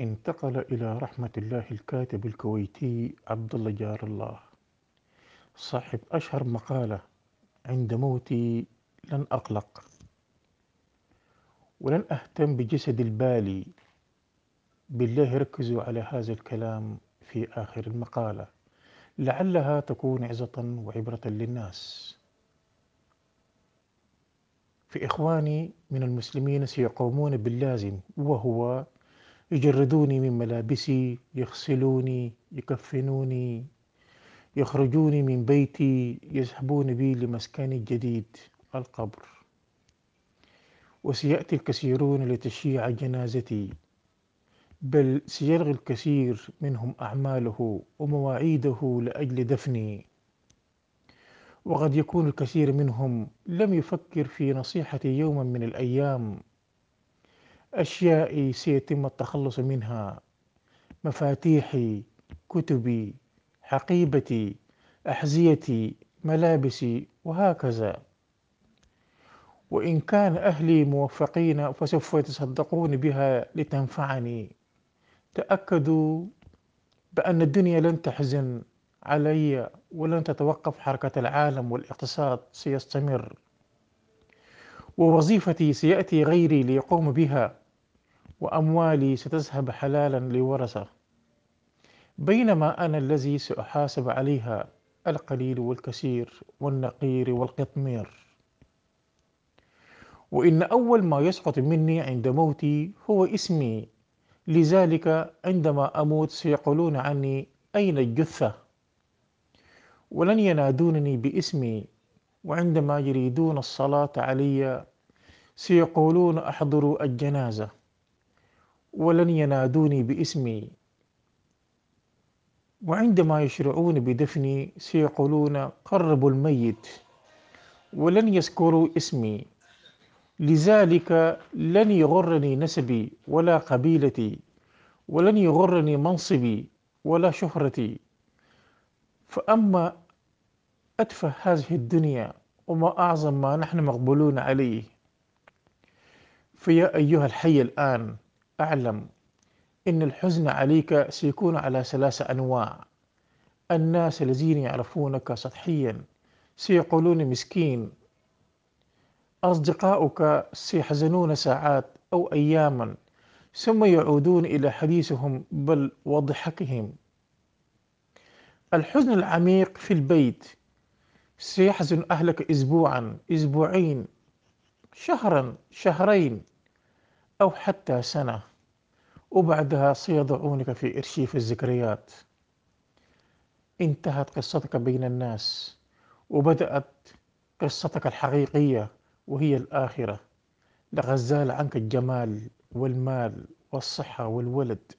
انتقل إلى رحمة الله الكاتب الكويتي عبد الله جار الله، صاحب أشهر مقالة عند موتي لن أقلق ولن أهتم بجسد البالي. بالله ركزوا على هذا الكلام في آخر المقالة لعلها تكون عظة وعبرة للناس. فإخواني من المسلمين سيقومون باللازم، وهو يجردوني من ملابسي، يغسلوني، يكفنوني، يخرجوني من بيتي، يسحبون بي لمسكني الجديد القبر. وسيأتي الكثيرون لتشييع جنازتي، بل سيلغي الكثير منهم أعماله ومواعيده لأجل دفني. وقد يكون الكثير منهم لم يفكر في نصيحتي يوما من الأيام. أشيائي سيتم التخلص منها، مفاتيحي، كتبي، حقيبتي، أحذيتي، ملابسي، وهكذا. وإن كان أهلي موفقين فسوف يتصدقون بها لتنفعني. تأكدوا بأن الدنيا لن تحزن علي ولن تتوقف حركة العالم، والاقتصاد سيستمر، ووظيفتي سيأتي غيري ليقوم بها، وأموالي ستذهب حلالا لورثة، بينما أنا الذي سأحاسب عليها القليل والكثير والنقير والقطمير. وإن أول ما يسقط مني عند موتي هو اسمي، لذلك عندما أموت سيقولون عني أين الجثة؟ ولن ينادونني باسمي. وعندما يريدون الصلاة علي سيقولون أحضروا الجنازة، ولن ينادوني باسمي. وعندما يشرعون بدفني سيقولون قربوا الميت، ولن يذكروا اسمي. لذلك لن يغرني نسبي ولا قبيلتي، ولن يغرني منصبي ولا شهرتي. فأما أتفه هذه الدنيا وما أعظم ما نحن مقبولون عليه. فيا أيها الحي الآن أعلم إن الحزن عليك سيكون على 3 أنواع. الناس الذين يعرفونك سطحيا سيقولون مسكين، أصدقاؤك سيحزنون ساعات أو أياما ثم يعودون إلى حديثهم بل وضحكهم. الحزن العميق في البيت سيحزن أهلك أسبوعا، أسبوعين، شهرا، شهرين، أو حتى سنة، وبعدها سيضعونك في أرشيف الذكريات. انتهت قصتك بين الناس وبدأت قصتك الحقيقية وهي الآخرة. لقد زال عنك الجمال والمال والصحة والولد،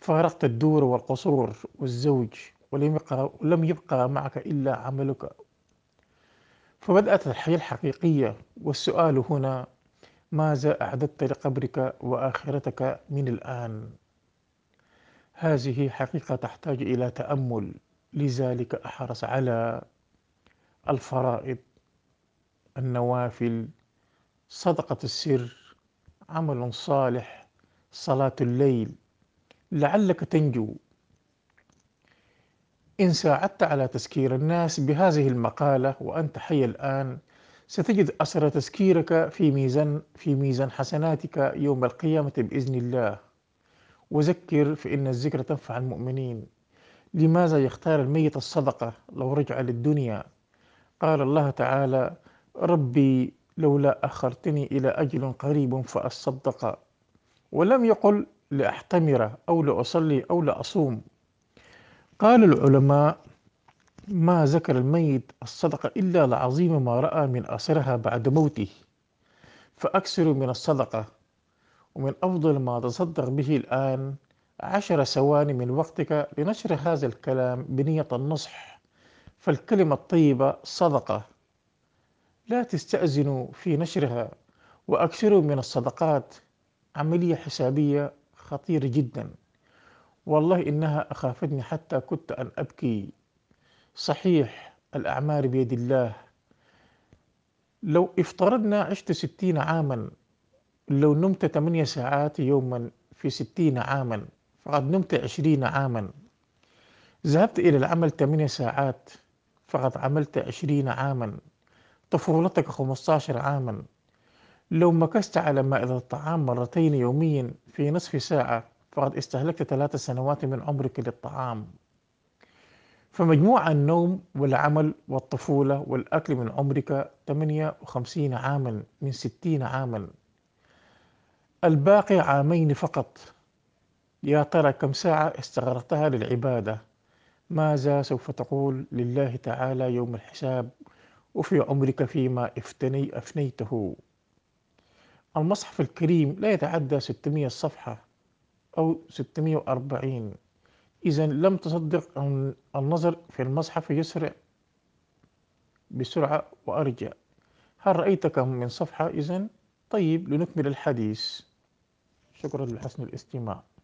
فارقت الدور والقصور والزوج، ولم يبقى معك إلا عملك، فبدأت الحياة الحقيقية. والسؤال هنا: ماذا أعددت لقبرك وآخرتك من الآن؟ هذه حقيقة تحتاج إلى تأمل، لذلك أحرص على الفرائض، النوافل، صدقة السر، عمل صالح، صلاة الليل، لعلك تنجو. إن ساعدت على تذكير الناس بهذه المقالة وأنت حي الآن، ستجد أثر تذكيرك في ميزان حسناتك يوم القيامة بإذن الله. وذكر فإن الذكر تنفع المؤمنين. لماذا يختار الميت الصدقة لو رجع للدنيا؟ قال الله تعالى: ربي لولا أخرتني إلى أجل قريب فأصدق، ولم يقل لأحتمر أو لأصلي أو لأصوم. قال العلماء: ما ذكر الميت الصدقة إلا لعظيم ما رأى من أثرها بعد موته، فأكثر من الصدقة. ومن أفضل ما تصدق به الآن 10 ثواني من وقتك لنشر هذا الكلام بنية النصح، فالكلمة الطيبة صدقة، لا تستأذنوا في نشرها. وأكثروا من الصدقات، عملية حسابية خطيرة جداً. والله إنها أخافتني حتى كنت أن أبكي. صحيح الأعمار بيد الله. لو افترضنا عشت 60 عاما، لو نمت 8 ساعات يوما في في 60 عاما، فقد نمت 20 عاما. ذهبت إلى العمل 8 ساعات، فقد عملت 20 عاما. طفولتك 15 عاما. لو مكثت على مائدة الطعام مرتين يوميا في نصف ساعة، فقد استهلكت 3 سنوات من عمرك للطعام. فمجموع النوم والعمل والطفولة والأكل من عمرك 58 عاما من 60 عاما، الباقي 2 عام فقط. يا ترى كم ساعة استغرقتها للعبادة؟ ماذا سوف تقول لله تعالى يوم الحساب وفي عمرك فيما أفنيته؟ المصحف الكريم لا يتعدى 600 صفحة أو 640. إذا لم تصدق أن النظر في المصحف يسرع بسرعة وأرجع. هل رأيت كم من صفحة إذا؟ طيب لنكمل الحديث. شكرا لحسن الاستماع.